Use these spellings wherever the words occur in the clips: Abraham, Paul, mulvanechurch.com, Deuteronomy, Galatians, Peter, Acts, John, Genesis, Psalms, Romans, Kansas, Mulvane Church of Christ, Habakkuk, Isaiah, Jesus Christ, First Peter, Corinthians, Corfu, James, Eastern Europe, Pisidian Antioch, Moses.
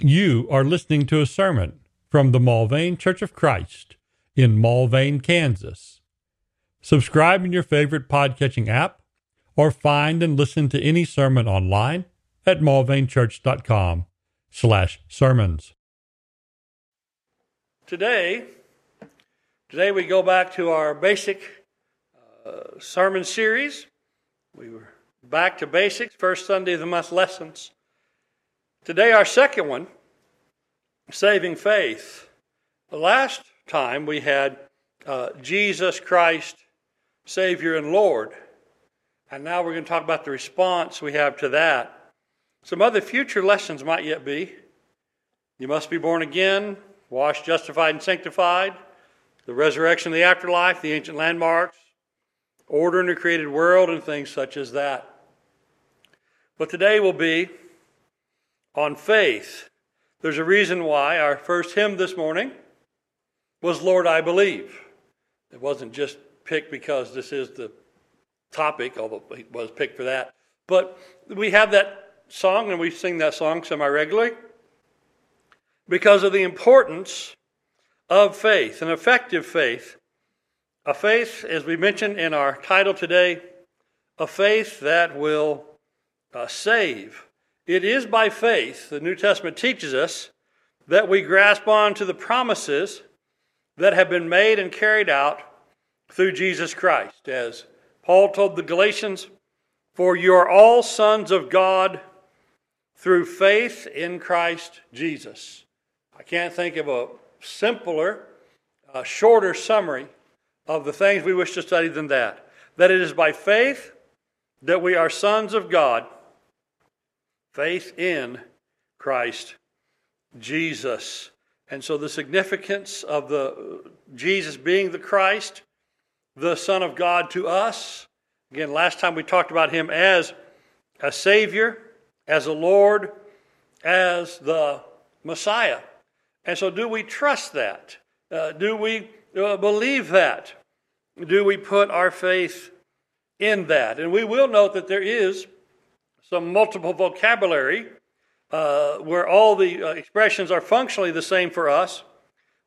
You are listening to a sermon from the Mulvane Church of Christ in Mulvane, Kansas. Subscribe in your favorite podcatching app or find and listen to any sermon online at mulvanechurch.com/sermons. Today we go back to our basic sermon series. We were back to basics, first Sunday of the month lessons. Today, our second one, saving faith. The last time we had Jesus Christ, Savior and Lord. And now we're going to talk about the response we have to that. Some other future lessons might yet be. You must be born again, washed, justified, and sanctified. The resurrection of the afterlife, the ancient landmarks, order in the created world, and things such as that. But today will be on faith. There's a reason why our first hymn this morning was Lord, I Believe. It wasn't just picked because this is the topic, although it was picked for that. But we have that song and we sing that song semi-regularly because of the importance of faith, an effective faith. A faith, as we mentioned in our title today, a faith that will save. It is by faith, the New Testament teaches us, that we grasp on to the promises that have been made and carried out through Jesus Christ. As Paul told the Galatians, for you are all sons of God through faith in Christ Jesus. I can't think of a simpler, shorter summary of the things we wish to study than that. That it is by faith that we are sons of God. Faith in Christ Jesus. And so the significance of the Jesus being the Christ, the Son of God to us. Again, last time we talked about him as a Savior, as a Lord, as the Messiah. And so do we trust that? Do we believe that? Do we put our faith in that? And we will note that there is some multiple vocabulary where all the expressions are functionally the same for us.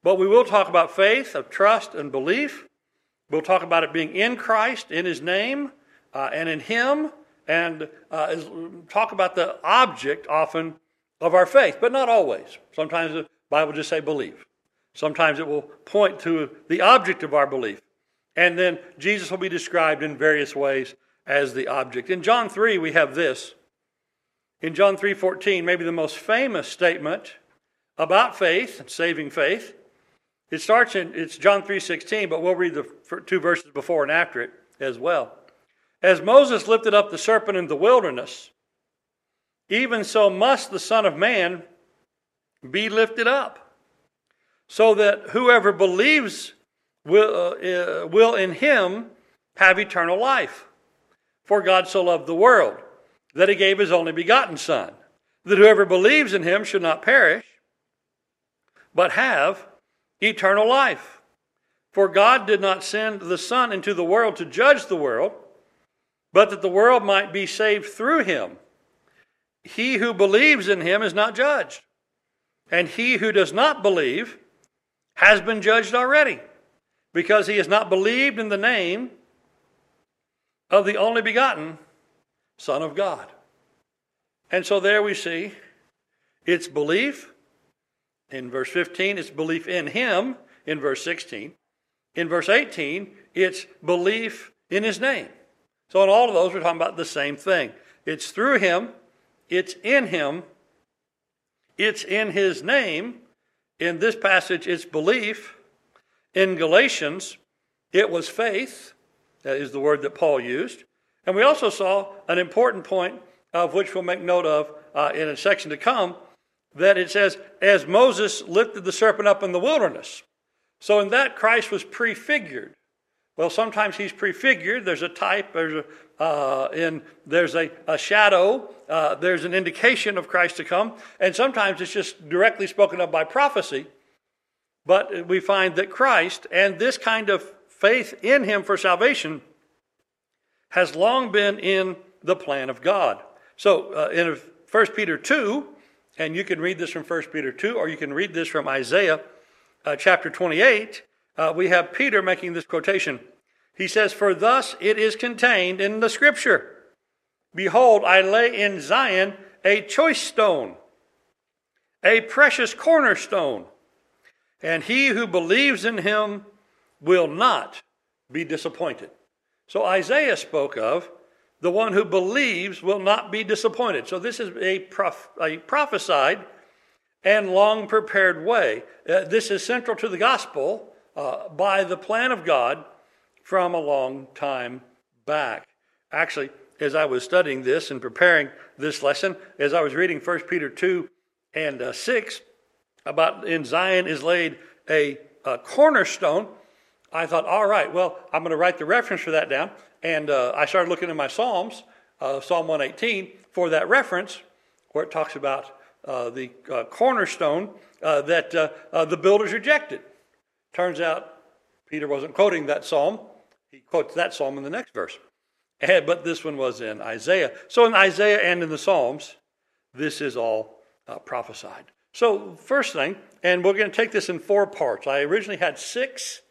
But we will talk about faith, of trust and belief. We'll talk about it being in Christ, in his name, and in him. And talk about the object often of our faith, but not always. Sometimes the Bible just say believe. Sometimes it will point to the object of our belief. And then Jesus will be described in various ways as the object. In John 3, we have this. In John 3:14, maybe the most famous statement about faith and saving faith. It starts in, it's John 3:16, but we'll read the two verses before and after it as well. As Moses lifted up the serpent in the wilderness, even so must the Son of Man be lifted up, so that whoever believes will in him have eternal life. For God so loved the world that he gave his only begotten Son, that whoever believes in him should not perish, but have eternal life. For God did not send the Son into the world to judge the world, but that the world might be saved through him. He who believes in him is not judged, and he who does not believe has been judged already, because he has not believed in the name of the only begotten Son of God. And so there we see it's belief in verse 15, it's belief in him in verse 16. In verse 18, it's belief in his name. So in all of those, we're talking about the same thing. It's through him, it's in his name. In this passage, it's belief. In Galatians, it was faith. That is the word that Paul used. And we also saw an important point of which we'll make note of in a section to come, that it says, as Moses lifted the serpent up in the wilderness. So in that, Christ was prefigured. Well, sometimes he's prefigured. There's a type, there's a shadow, there's an indication of Christ to come. And sometimes it's just directly spoken of by prophecy. But we find that Christ and this kind of faith in him for salvation has long been in the plan of God. So in First Peter 2, And you can read this from 1 Peter 2, or you can read this from Isaiah chapter 28. We have Peter making this quotation. He says, "For thus it is contained in the Scripture, behold, I lay in Zion a choice stone, a precious cornerstone, and he who believes in him will not be disappointed." So Isaiah spoke of the one who believes will not be disappointed. So this is a prophesied and long prepared way. This is central to the gospel by the plan of God from a long time back. Actually, as I was studying this and preparing this lesson, as I was reading 1 Peter 2 and 6, about in Zion is laid a cornerstone, I thought, all right, well, I'm going to write the reference for that down. And I started looking in my Psalms, Psalm 118, for that reference where it talks about the cornerstone that the builders rejected. Turns out Peter wasn't quoting that psalm. He quotes that psalm in the next verse. But this one was in Isaiah. So in Isaiah and in the Psalms, this is all prophesied. So first thing, and we're going to take this in four parts. I originally had 6,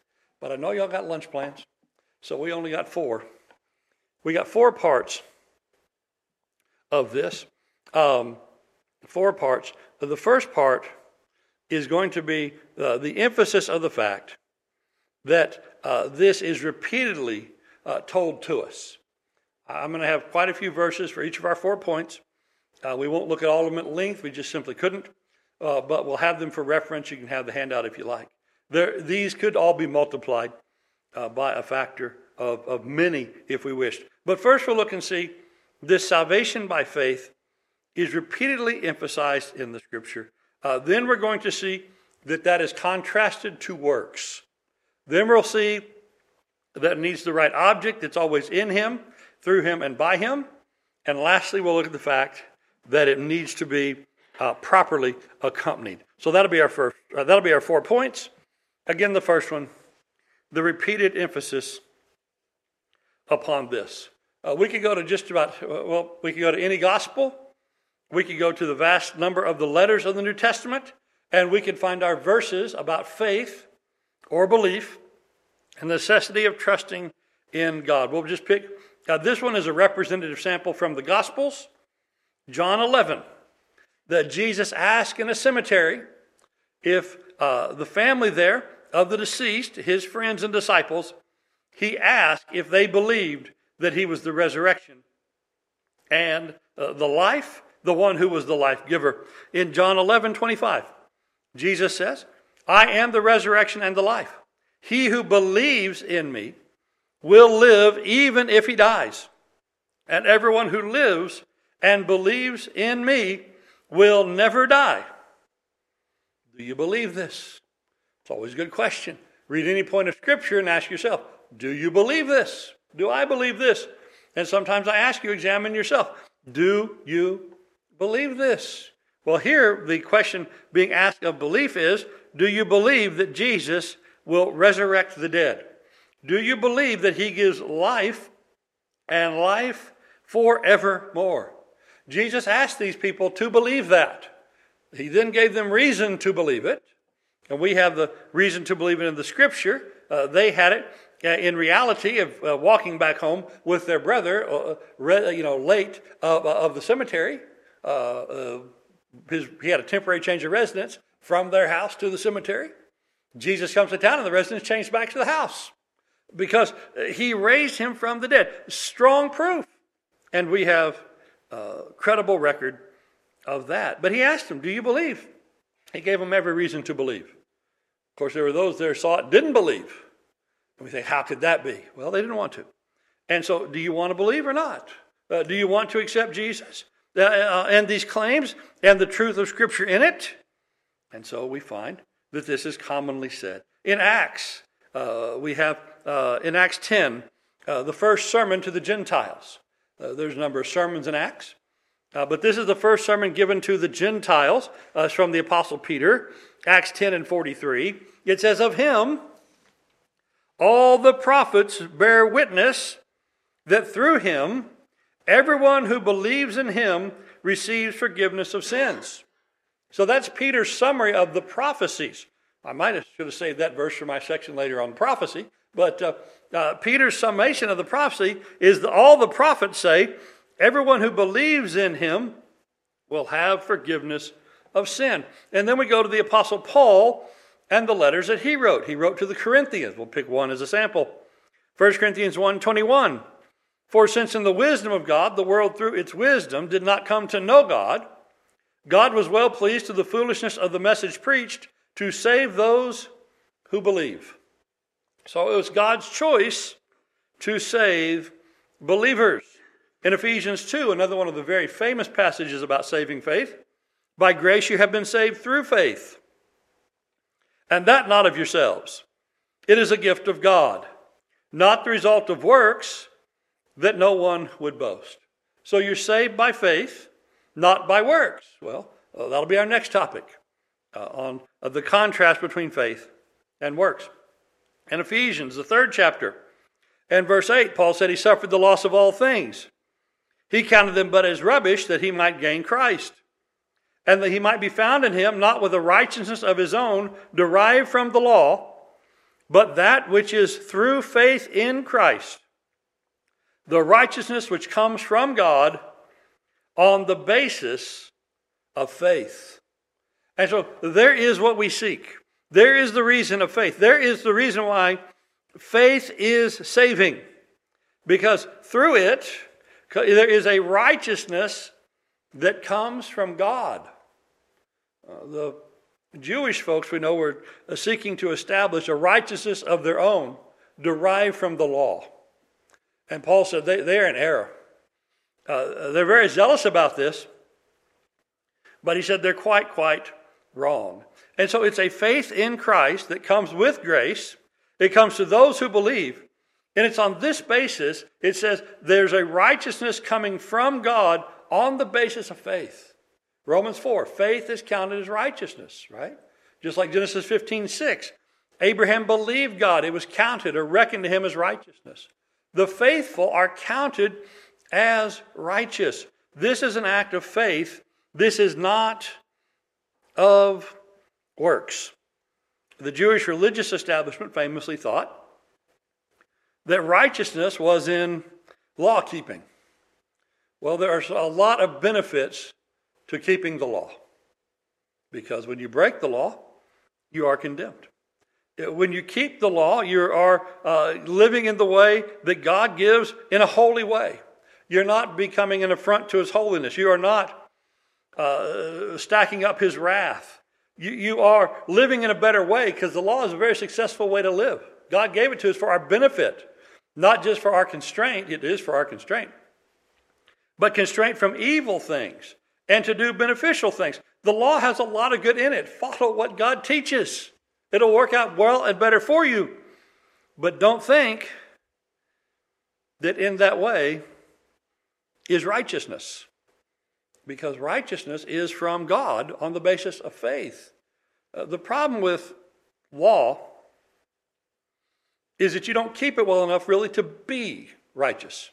but I know y'all got lunch plans, so we only got 4. We got 4 parts of this. 4 parts. The first part is going to be the emphasis of the fact that this is repeatedly told to us. I'm going to have quite a few verses for each of our 4 points. We won't look at all of them at length. We just simply couldn't. But we'll have them for reference. You can have the handout if you like. These could all be multiplied by a factor of many if we wished. But first we'll look and see this salvation by faith is repeatedly emphasized in the Scripture. Then we're going to see that that is contrasted to works. Then we'll see that it needs the right object. It's always in him, through him, and by him. And lastly, we'll look at the fact that it needs to be properly accompanied. So that'll be our first. That'll be our 4 points. Again, the first one, the repeated emphasis upon this. We could go to just about. Well, we could go to any gospel. We could go to the vast number of the letters of the New Testament, and we could find our verses about faith or belief and the necessity of trusting in God. We'll just pick. This one is a representative sample from the Gospels, John 11. That Jesus asked in a cemetery if the family there of the deceased, his friends and disciples, he asked if they believed that he was the resurrection and the life, the one who was the life giver. In John 11:25, Jesus says, "I am the resurrection and the life. He who believes in me will live even if he dies. And everyone who lives and believes in me will never die." Do you believe this? It's always a good question. Read any point of Scripture and ask yourself, do you believe this? Do I believe this? And sometimes I ask you, examine yourself. Do you believe this? Well, here the question being asked of belief is, do you believe that Jesus will resurrect the dead? Do you believe that he gives life and life forevermore? Jesus asked these people to believe that. He then gave them reason to believe it. And we have the reason to believe it in the Scripture. They had it in reality of walking back home with their brother, late of the cemetery. He had a temporary change of residence from their house to the cemetery. Jesus comes to town and the residence changed back to the house because he raised him from the dead. Strong proof. And we have credible record of that. But he asked them, do you believe? He gave them every reason to believe. Of course, there were those there saw it, didn't believe. And we think, how could that be? Well, they didn't want to. And so, do you want to believe or not? Do you want to accept Jesus and these claims and the truth of Scripture in it? And so we find that this is commonly said. In Acts, we have, in Acts 10, the first sermon to the Gentiles. There's a number of sermons in Acts. But this is the first sermon given to the Gentiles from the Apostle Peter, Acts 10 and 43. It says, "Of him all the prophets bear witness that through him everyone who believes in him receives forgiveness of sins So that's Peter's summary of the prophecies. I might have should have saved that verse for my section later on prophecy, but Peter's summation of the prophecy is that all the prophets say everyone who believes in him will have forgiveness of sin. And then we go to the Apostle Paul and the letters that he wrote. He wrote to the Corinthians. We'll pick one as a sample. 1 Corinthians 1:21. For since in the wisdom of God, the world through its wisdom did not come to know God, God was well pleased through the foolishness of the message preached to save those who believe. So it was God's choice to save believers. In Ephesians 2, another one of the very famous passages about saving faith, by grace you have been saved through faith, and that not of yourselves. It is a gift of God, not the result of works, that no one would boast. So you're saved by faith, not by works. Well, that'll be our next topic on the contrast between faith and works. In Ephesians, the 3rd chapter, and verse 8, Paul said he suffered the loss of all things. He counted them but as rubbish, that he might gain Christ, and that he might be found in him, not with a righteousness of his own, derived from the law, but that which is through faith in Christ, the righteousness which comes from God on the basis of faith. And so there is what we seek. There is the reason of faith. There is the reason why faith is saving, because through it, there is a righteousness that comes from God. The Jewish folks we know were seeking to establish a righteousness of their own derived from the law. And Paul said they're in error. They're very zealous about this, but he said they're quite wrong. And so it's a faith in Christ that comes with grace. It comes to those who believe. And it's on this basis, it says there's a righteousness coming from God on the basis of faith. Romans 4, faith is counted as righteousness, right? Just like Genesis 15:6, Abraham believed God. It was counted or reckoned to him as righteousness. The faithful are counted as righteous. This is an act of faith. This is not of works. The Jewish religious establishment famously thought that righteousness was in law keeping. Well, there are a lot of benefits to keeping the law, because when you break the law, you are condemned. When you keep the law, you are living in the way that God gives in a holy way. You're not becoming an affront to his holiness. You are not stacking up his wrath. You are living in a better way, because the law is a very successful way to live. God gave it to us for our benefit, not just for our constraint. It is for our constraint, but constraint from evil things and to do beneficial things. The law has a lot of good in it. Follow what God teaches. It'll work out well and better for you. But don't think that in that way is righteousness, because righteousness is from God on the basis of faith. The problem with law is that you don't keep it well enough really to be righteous,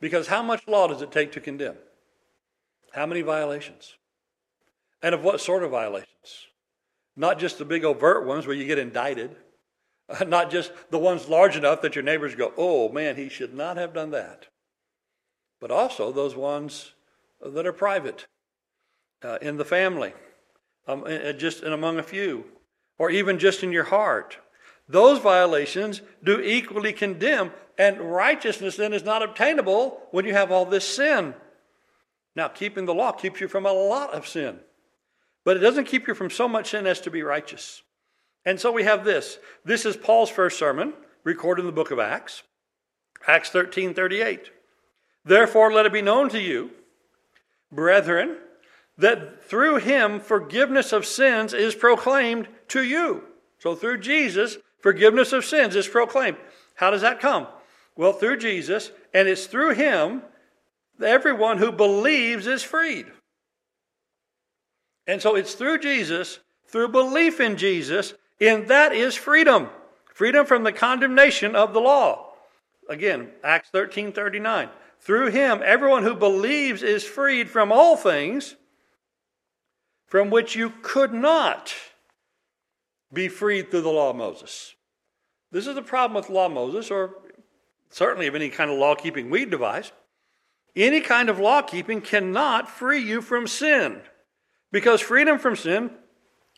because how much law does it take to condemn? How many violations? And of what sort of violations? Not just the big overt ones where you get indicted, not just the ones large enough that your neighbors go, oh man, he should not have done that, but also those ones that are private, in the family, just in among a few, or even just in your heart. Those violations do equally condemn, and righteousness then is not obtainable when you have all this sin. Now, keeping the law keeps you from a lot of sin, but it doesn't keep you from so much sin as to be righteous. And so we have this. This is Paul's first sermon, recorded in the book of Acts, Acts 13:38. Therefore, let it be known to you, brethren, that through him forgiveness of sins is proclaimed to you. So through Jesus, forgiveness of sins is proclaimed. How does that come? Well, through Jesus, and it's through him that everyone who believes is freed. And so it's through Jesus, through belief in Jesus, and that is freedom. Freedom from the condemnation of the law. Again, Acts 13:39. Through him, everyone who believes is freed from all things from which you could not be freed through the law of Moses. This is the problem with law of Moses, or certainly of any kind of law-keeping we devise. Any kind of law-keeping cannot free you from sin, because freedom from sin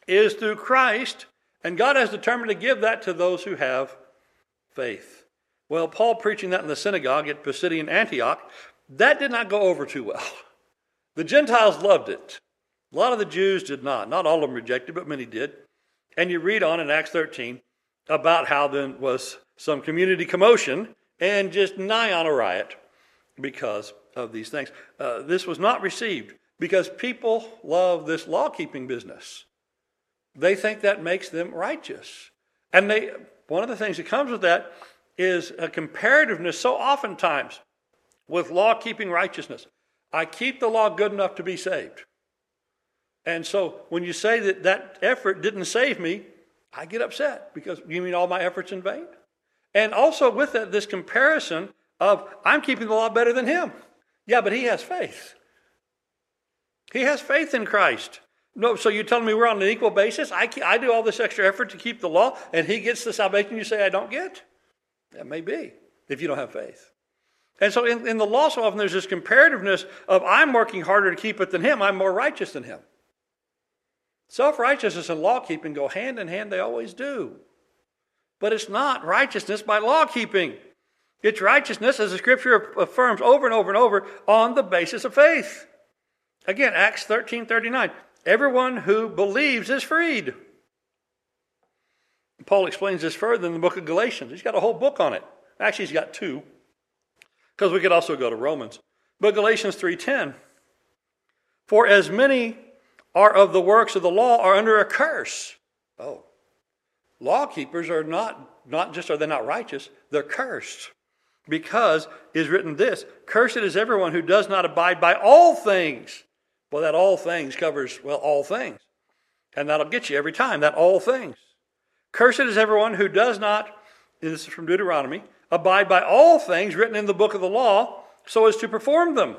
is through Christ, and God has determined to give that to those who have faith. Well, Paul preaching that in the synagogue at Pisidian Antioch, that did not go over too well. The Gentiles loved it. A lot of the Jews did not. Not all of them rejected, but many did. And you read on in Acts 13 about how then was some community commotion and just nigh on a riot because of these things. This was not received because people love this law-keeping business. They think that makes them righteous. And one of the things that comes with that is a comparativeness so oftentimes with law-keeping righteousness. I keep the law good enough to be saved. And so when you say that that effort didn't save me, I get upset because you mean all my efforts in vain? And also with that, this comparison of I'm keeping the law better than him. Yeah, but he has faith. He has faith in Christ. No, so you're telling me we're on an equal basis? I do all this extra effort to keep the law and he gets the salvation you say I don't get? That may be if you don't have faith. And so in the law so often there's this comparativeness of I'm working harder to keep it than him. I'm more righteous than him. Self-righteousness and law-keeping go hand in hand. They always do. But it's not righteousness by law-keeping. It's righteousness, as the Scripture affirms over and over, on the basis of faith. Again, Acts 13:39. Everyone who believes is freed. Paul explains this further in the book of Galatians. He's got a whole book on it. Actually, he's got two, because we could also go to Romans. But Galatians 3:10. For as many are of the works of the law are under a curse. Oh, law keepers are not just are they not righteous, they're cursed. Because is written this, cursed is everyone who does not abide by all things. Well, that all things covers, all things. And that'll get you every time, that all things. Cursed is everyone who does not, this is from Deuteronomy, abide by all things written in the book of the law so as to perform them.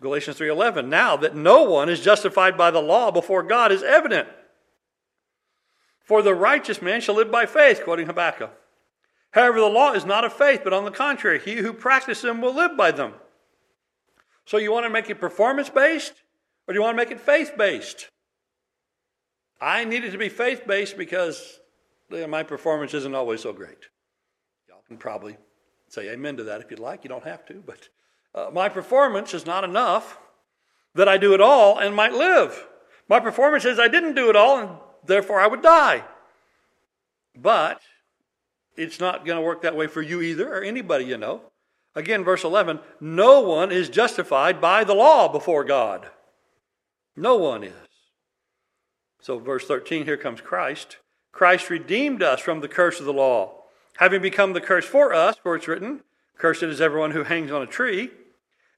Galatians 3:11, now that no one is justified by the law before God is evident. For the righteous man shall live by faith, quoting Habakkuk. However, the law is not of faith, but on the contrary, he who practices them will live by them. So you want to make it performance-based, or do you want to make it faith-based? I need it to be faith-based because my performance isn't always so great. Y'all can probably say amen to that if you'd like. You don't have to, but... my performance is not enough that I do it all and might live. My performance is I didn't do it all and therefore I would die. But it's not going to work that way for you either or anybody you know. Again, verse 11, no one is justified by the law before God. No one is. So verse 13, here comes Christ. Christ redeemed us from the curse of the law, having become the curse for us, for it's written, cursed is everyone who hangs on a tree.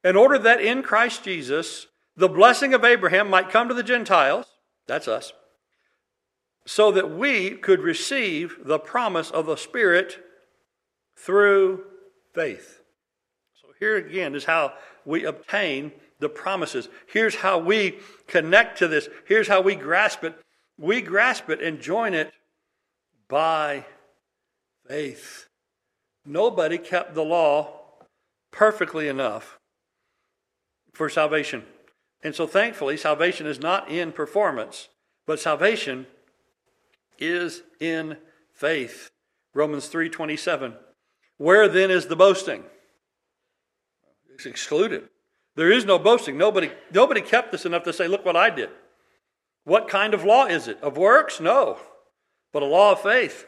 In order that in Christ Jesus, the blessing of Abraham might come to the Gentiles, that's us, so that we could receive the promise of the Spirit through faith. So here again is how we obtain the promises. Here's how we connect to this. Here's how we grasp it. We grasp it and join it by faith. Nobody kept the law perfectly enough for salvation. And so thankfully, salvation is not in performance, but salvation is in faith. Romans 3:27. Where then is the boasting? It's excluded. There is no boasting. Nobody kept this enough to say, look what I did. What kind of law is it? Of works? No. But a law of faith.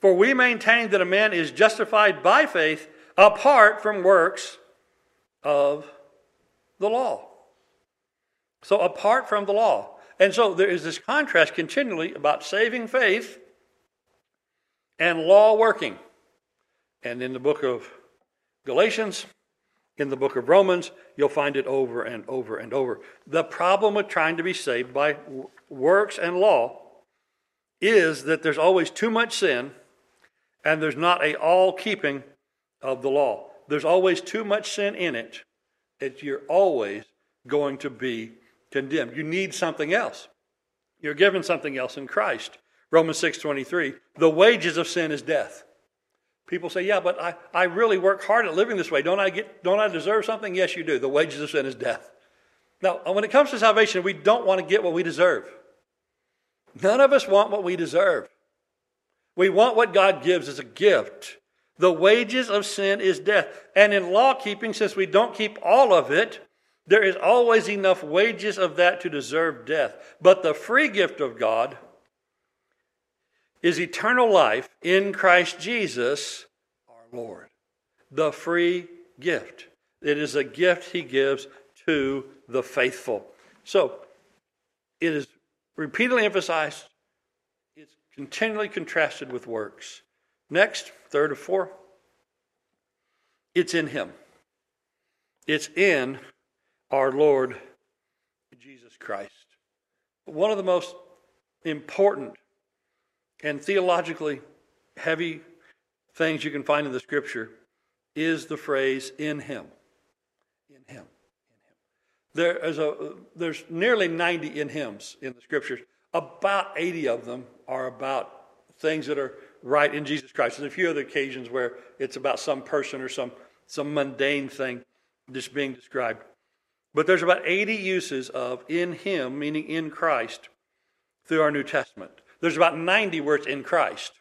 For we maintain that a man is justified by faith apart from works of the law. So apart from the law. And so there is this contrast continually about saving faith and law working. And in the book of Galatians, in the book of Romans, you'll find it over and over and over. The problem with trying to be saved by works and law is that there's always too much sin. And there's not an all-keeping of the law. There's always too much sin in it that you're always going to be condemned. You need something else. You're given something else in Christ. Romans 6:23, the wages of sin is death. People say, yeah, but I really work hard at living this way. Don't I deserve something? Yes, you do. The wages of sin is death. Now, when it comes to salvation, we don't want to get what we deserve. None of us want what we deserve. We want what God gives as a gift. The wages of sin is death. And in law keeping, since we don't keep all of it, there is always enough wages of that to deserve death. But the free gift of God is eternal life in Christ Jesus, our Lord. The free gift. It is a gift he gives to the faithful. So, it is repeatedly emphasized. It's continually contrasted with works. Next, third of four. It's in him. It's in our Lord Jesus Christ. One of the most important and theologically heavy things you can find in the scripture is the phrase in him. In him. There's nearly 90 in hymns in the scriptures. About 80 of them are about things that are right in Jesus Christ. There's a few other occasions where it's about some person or some mundane thing just being described. But there's about 80 uses of in him, meaning in Christ, through our New Testament. There's about 90 where it's in Christ.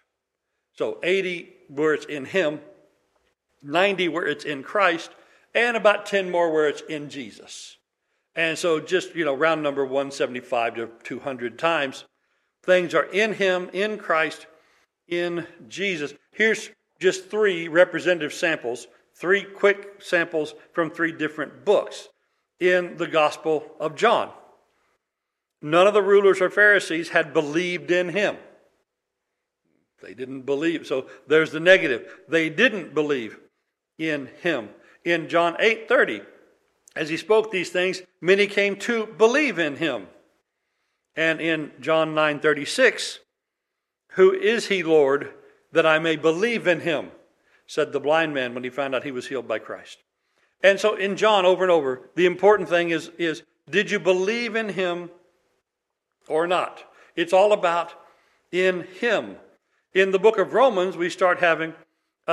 So 80 where it's in him, 90 where it's in Christ, and about 10 more where it's in Jesus. And so just, round number 175 to 200 times, things are in him, in Christ, in Jesus. Here's just three representative samples, three quick samples from three different books in the Gospel of John. None of the rulers or Pharisees had believed in him. They didn't believe. So there's the negative. They didn't believe in him. In John 8:30, as he spoke these things, many came to believe in him. And in John 9:36, who is he, Lord, that I may believe in him? Said the blind man when he found out he was healed by Christ. And so in John, over and over, the important thing is did you believe in him or not? It's all about in him. In the book of Romans, we start having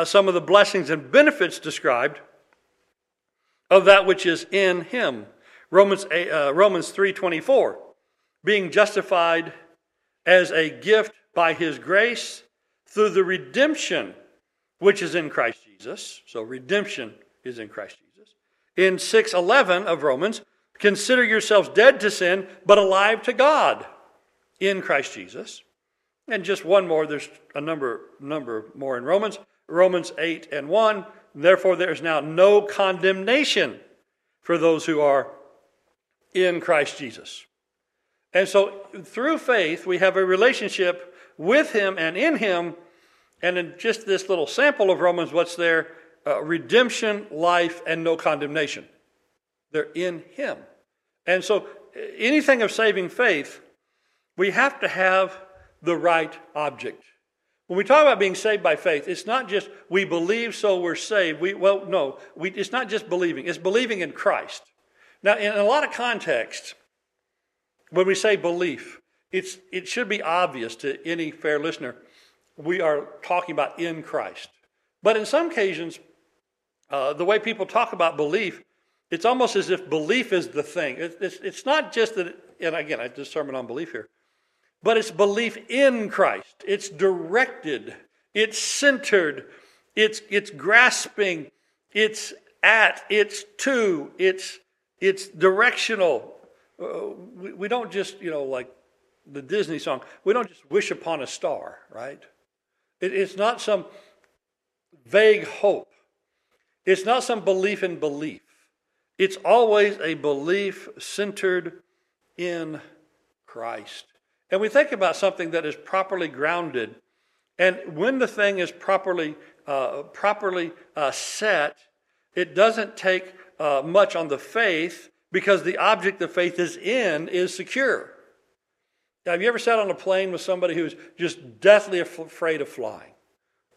some of the blessings and benefits described of that which is in him. Romans 3:24, being justified as a gift by his grace through the redemption which is in Christ Jesus. So redemption is in Christ Jesus. In 6:11 of Romans, consider yourselves dead to sin, but alive to God in Christ Jesus. And just one more, there's a number more in Romans. Romans 8:1, therefore there is now no condemnation for those who are in Christ Jesus. And so through faith, we have a relationship with him and in him. And in just this little sample of Romans, what's there? Redemption, life, and no condemnation. They're in him. And so anything of saving faith, we have to have the right object. When we talk about being saved by faith, it's not just we believe so we're saved. It's not just believing. It's believing in Christ. Now, in a lot of contexts, when we say belief, it should be obvious to any fair listener we are talking about in Christ. But in some occasions, the way people talk about belief, it's almost as if belief is the thing. It's not just that, and again, I did a sermon on belief here, but it's belief in Christ. It's directed. It's centered. It's grasping. It's at. It's to. It's directional. We don't just, like the Disney song, we don't just wish upon a star, right? It's not some vague hope. It's not some belief in belief. It's always a belief centered in Christ. And we think about something that is properly grounded. And when the thing is properly set, it doesn't take much on the faith because the object the faith is in is secure. Now, have you ever sat on a plane with somebody who's just deathly afraid of flying?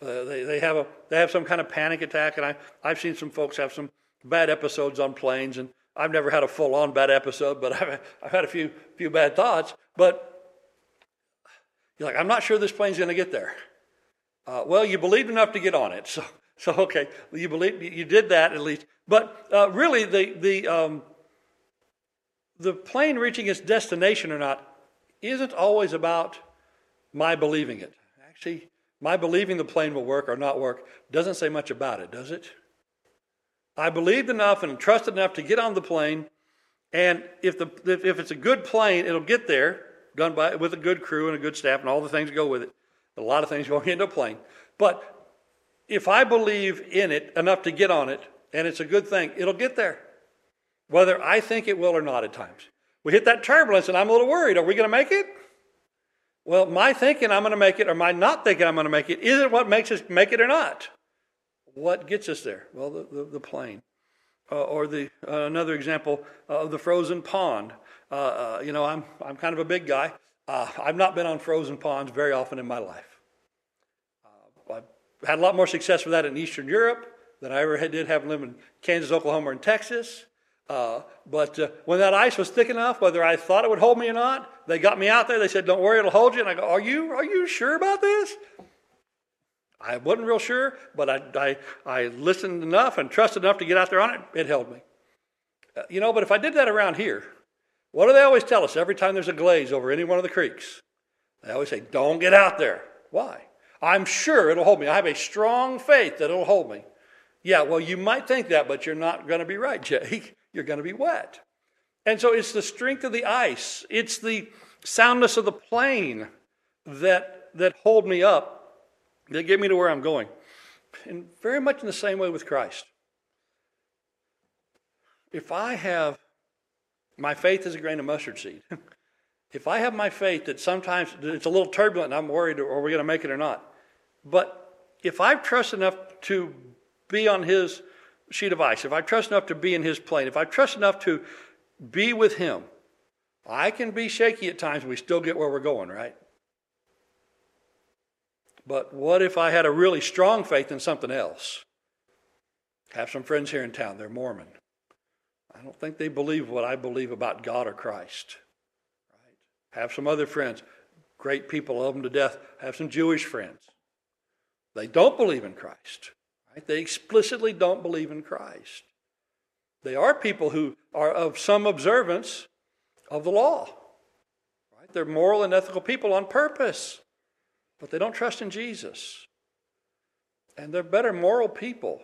They have some kind of panic attack, and I've seen some folks have some bad episodes on planes, and I've never had a full-on bad episode, but I've had a few bad thoughts. But you're like, I'm not sure this plane's going to get there. Well, you believed enough to get on it, so okay, you believe you did that at least. But really, the plane reaching its destination or not isn't always about my believing it. Actually, my believing the plane will work or not work doesn't say much about it, does it? I believed enough and trusted enough to get on the plane, and if it's a good plane, it'll get there, done by with a good crew and a good staff and all the things that go with it. A lot of things going into a plane. But if I believe in it enough to get on it, and it's a good thing, it'll get there, whether I think it will or not at times. We hit that turbulence, and I'm a little worried. Are we going to make it? Well, my thinking I'm going to make it or my not thinking I'm going to make it isn't what makes us make it or not. What gets us there? Well, the plane. Or another example of the frozen pond. I'm kind of a big guy. I've not been on frozen ponds very often in my life. I've had a lot more success with that in Eastern Europe than I ever did having lived in Kansas, Oklahoma, and Texas. But when that ice was thick enough, whether I thought it would hold me or not, they got me out there. They said, "Don't worry, it'll hold you." And I go, "Are you sure about this?" I wasn't real sure, but I listened enough and trusted enough to get out there on it. It held me. But if I did that around here, what do they always tell us every time there's a glaze over any one of the creeks? They always say, "Don't get out there." Why? I'm sure it'll hold me. I have a strong faith that it'll hold me. Yeah, well, you might think that, but you're not going to be right, Jake. You're going to be wet. And so it's the strength of the ice. It's the soundness of the plane that hold me up, that get me to where I'm going. And very much in the same way with Christ. If I have my faith is a grain of mustard seed. If I have my faith that sometimes it's a little turbulent and I'm worried, are we going to make it or not? But if I trust enough to be on his sheet of ice, if I trust enough to be in his plane, if I trust enough to be with him, I can be shaky at times and we still get where we're going, right? But what if I had a really strong faith in something else? I have some friends here in town, they're Mormon. I don't think they believe what I believe about God or Christ. Right? Have some other friends, great people, love them to death. Have some Jewish friends. They don't believe in Christ. Right? They explicitly don't believe in Christ. They are people who are of some observance of the law. Right? They're moral and ethical people on purpose, but they don't trust in Jesus. And they're better moral people,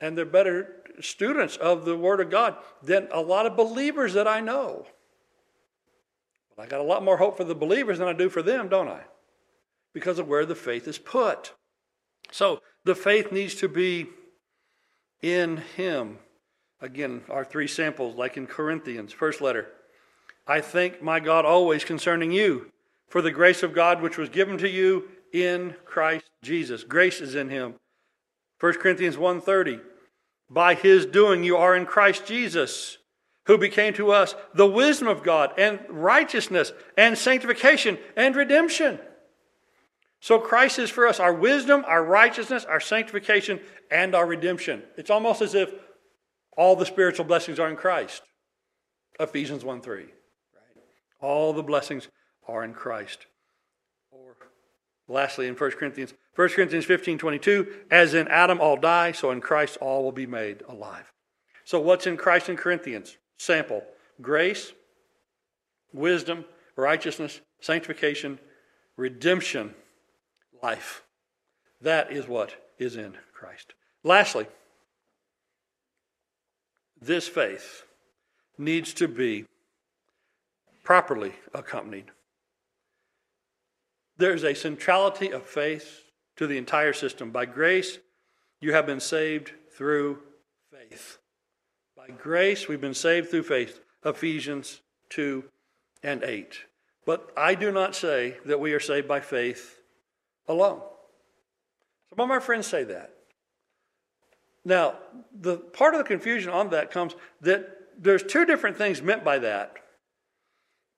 and they're better students of the Word of God than a lot of believers that I know. But I got a lot more hope for the believers than I do for them, don't I? Because of where the faith is put. So the faith needs to be in him. Again, our three samples, like in Corinthians, first letter. I thank my God always concerning you for the grace of God which was given to you in Christ Jesus. Grace is in him. 1 Corinthians 1:30. By his doing you are in Christ Jesus, who became to us the wisdom of God and righteousness and sanctification and redemption. So Christ is for us our wisdom, our righteousness, our sanctification, and our redemption. It's almost as if all the spiritual blessings are in Christ. Ephesians 1:3. Right? All the blessings are in Christ. Or lastly, in 1 Corinthians 15:22, as in Adam all die, so in Christ all will be made alive. So what's in Christ and Corinthians? Sample, grace, wisdom, righteousness, sanctification, redemption, life. That is what is in Christ. Lastly, this faith needs to be properly accompanied. There's a centrality of faith to the entire system. By grace, you have been saved through faith. By grace, we've been saved through faith. Ephesians 2 and 8. But I do not say that we are saved by faith alone. Some of my friends say that. Now, the part of the confusion on that comes that there's two different things meant by that.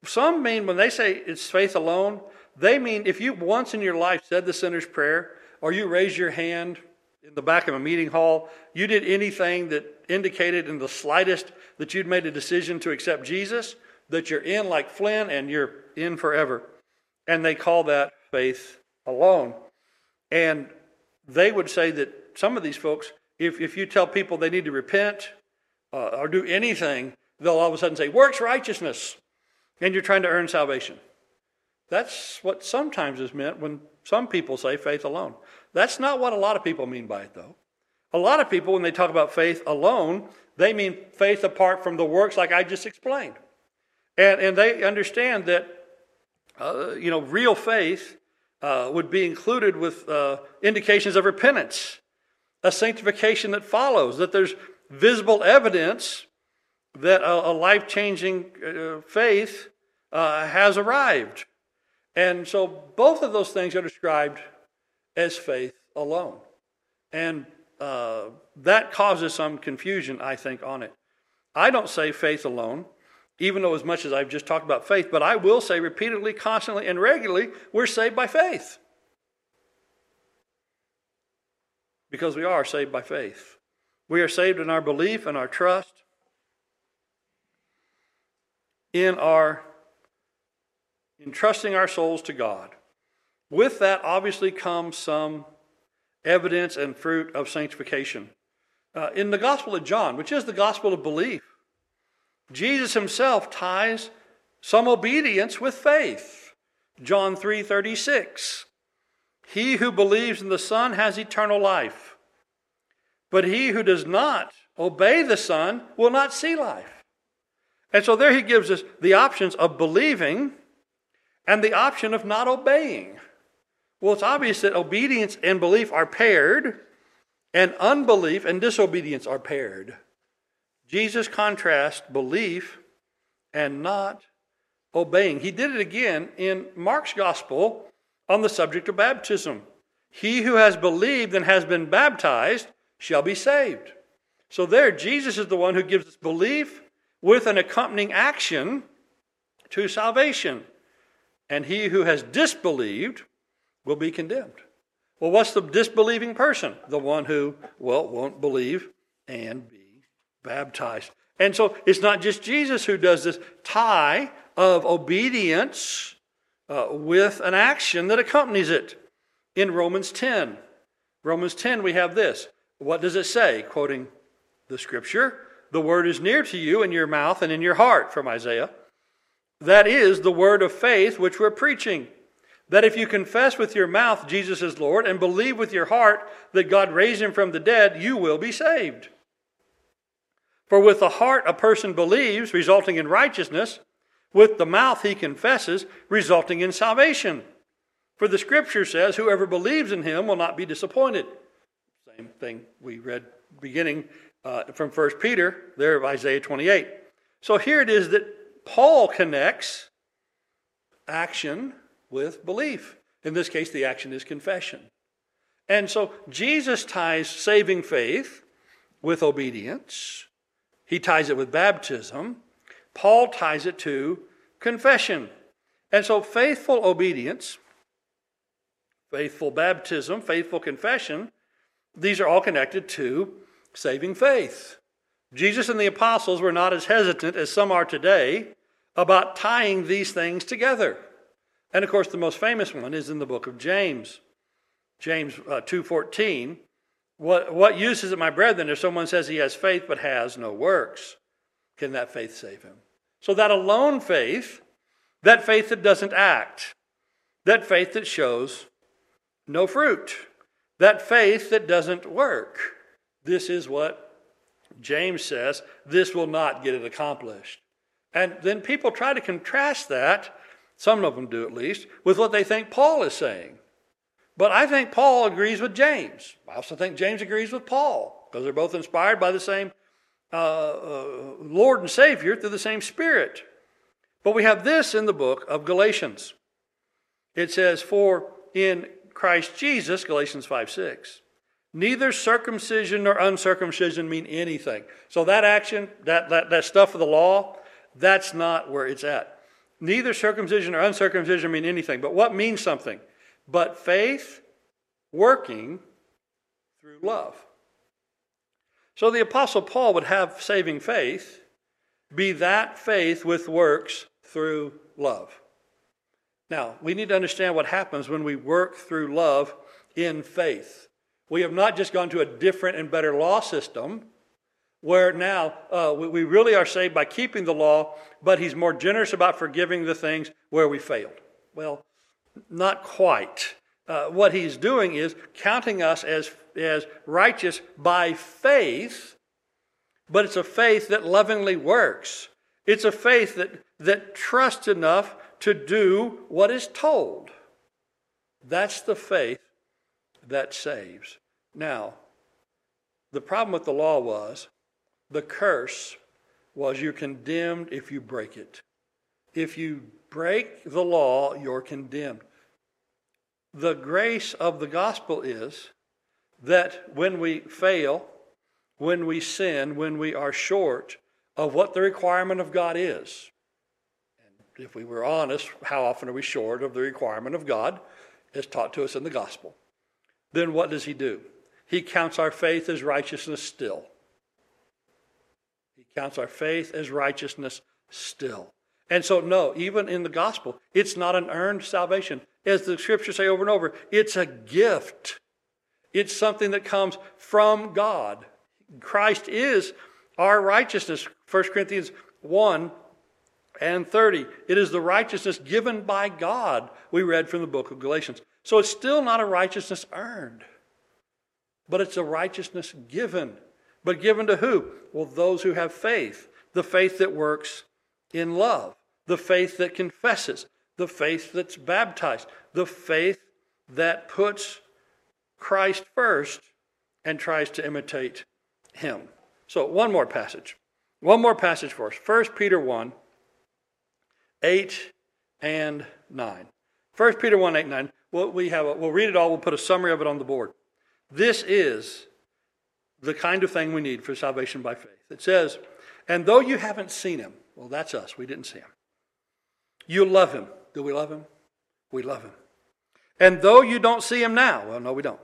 Some mean when they say it's faith alone, they mean if you once in your life said the sinner's prayer, or you raised your hand in the back of a meeting hall, you did anything that indicated in the slightest that you'd made a decision to accept Jesus, that you're in like Flynn and you're in forever. And they call that faith alone. And they would say that some of these folks, if you tell people they need to repent or do anything, they'll all of a sudden say, works righteousness, and you're trying to earn salvation. That's what sometimes is meant when some people say faith alone. That's not what a lot of people mean by it, though. A lot of people, when they talk about faith alone, they mean faith apart from the works like I just explained. And they understand that real faith would be included with indications of repentance, a sanctification that follows, that there's visible evidence that a life-changing faith has arrived. And so both of those things are described as faith alone. And that causes some confusion, I think, on it. I don't say faith alone, even though as much as I've just talked about faith, but I will say repeatedly, constantly, and regularly, we're saved by faith. Because we are saved by faith. We are saved in our belief and our trust entrusting our souls to God. With that obviously comes some evidence and fruit of sanctification. In the Gospel of John, which is the Gospel of belief, Jesus himself ties some obedience with faith. John 3:36, he who believes in the Son has eternal life, but he who does not obey the Son will not see life. And so there he gives us the options of believing and the option of not obeying. Well, it's obvious that obedience and belief are paired, and unbelief and disobedience are paired. Jesus contrasts belief and not obeying. He did it again in Mark's gospel on the subject of baptism. He who has believed and has been baptized shall be saved. So there, Jesus is the one who gives us belief with an accompanying action to salvation. And he who has disbelieved will be condemned. Well, what's the disbelieving person? The one who, won't believe and be baptized. And so it's not just Jesus who does this tie of obedience with an action that accompanies it. In Romans 10, we have this. What does it say? Quoting the scripture, the word is near to you in your mouth and in your heart, from Isaiah. That is the word of faith which we're preaching. That if you confess with your mouth Jesus is Lord and believe with your heart that God raised him from the dead, you will be saved. For with the heart a person believes, resulting in righteousness. With the mouth he confesses, resulting in salvation. For the scripture says, whoever believes in him will not be disappointed. Same thing we read beginning from First Peter, there of Isaiah 28. So here it is that Paul connects action with belief. In this case, the action is confession. And so Jesus ties saving faith with obedience. He ties it with baptism. Paul ties it to confession. And so faithful obedience, faithful baptism, faithful confession, these are all connected to saving faith. Jesus and the apostles were not as hesitant as some are today about tying these things together. And of course, the most famous one is in the book of James. James 2:14, what use is it, my brethren, if someone says he has faith but has no works? Can that faith save him? So that alone faith that doesn't act, that faith that shows no fruit, that faith that doesn't work, this is what James says, this will not get it accomplished. And then people try to contrast that, some of them do at least, with what they think Paul is saying. But I think Paul agrees with James. I also think James agrees with Paul, because they're both inspired by the same Lord and Savior through the same Spirit. But we have this in the book of Galatians. It says, for in Christ Jesus, Galatians 5:6, neither circumcision nor uncircumcision mean anything. So that action, that stuff of the law, that's not where it's at. Neither circumcision nor uncircumcision mean anything. But what means something? But faith working through love. So the Apostle Paul would have saving faith be that faith with works through love. Now, we need to understand what happens when we work through love in faith. We have not just gone to a different and better law system where now we really are saved by keeping the law, but he's more generous about forgiving the things where we failed. Well, not quite. What he's doing is counting us as righteous by faith, but it's a faith that lovingly works. It's a faith that trusts enough to do what is told. That's the faith that saves. Now, the problem with the law was the curse was you're condemned if you break it. If you break the law, you're condemned. The grace of the gospel is that when we fail, when we sin, when we are short of what the requirement of God is, and if we were honest, how often are we short of the requirement of God as taught to us in the gospel? Then what does he do? He counts our faith as righteousness still. He counts our faith as righteousness still. And so, no, even in the gospel, it's not an earned salvation. As the scriptures say over and over, it's a gift. It's something that comes from God. Christ is our righteousness. 1 Corinthians 1 and 30. It is the righteousness given by God, we read from the book of Galatians. So it's still not a righteousness earned, but it's a righteousness given. But given to who? Well, those who have faith. The faith that works in love. The faith that confesses. The faith that's baptized. The faith that puts Christ first and tries to imitate him. So one more passage. One more passage for us. 1 Peter 1, 8 and 9. 1 Peter 1, 8 and 9. We'll read it all. We'll put a summary of it on the board. This is the kind of thing we need for salvation by faith. It says, and though you haven't seen him, well, that's us. We didn't see him. You love him. Do we love him? We love him. And though you don't see him now, well, no, we don't.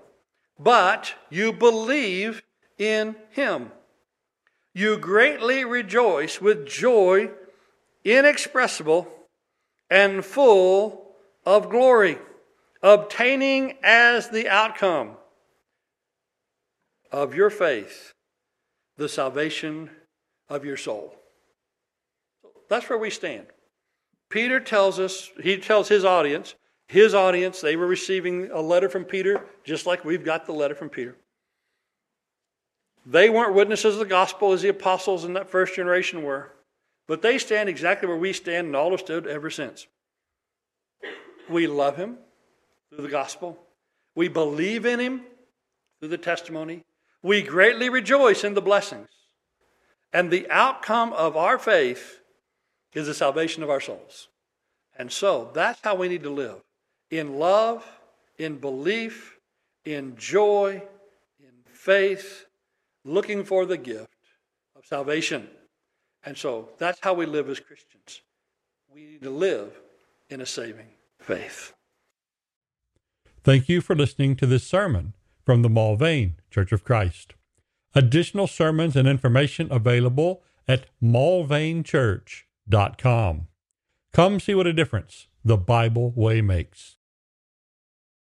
But you believe in him. You greatly rejoice with joy inexpressible and full of glory, obtaining as the outcome of your faith the salvation of your soul. That's where we stand. Peter tells us, he tells his audience, they were receiving a letter from Peter, just like we've got the letter from Peter. They weren't witnesses of the gospel as the apostles in that first generation were, but they stand exactly where we stand and all have stood ever since. We love him through the gospel. We believe in him through the testimony. We greatly rejoice in the blessings. And the outcome of our faith is the salvation of our souls. And so that's how we need to live. In love, in belief, in joy, in faith, looking for the gift of salvation. And so that's how we live as Christians. We need to live in a saving faith. Thank you for listening to this sermon from the Mulvane Church of Christ. Additional sermons and information available at mulvanechurch.com. Come see what a difference the Bible way makes.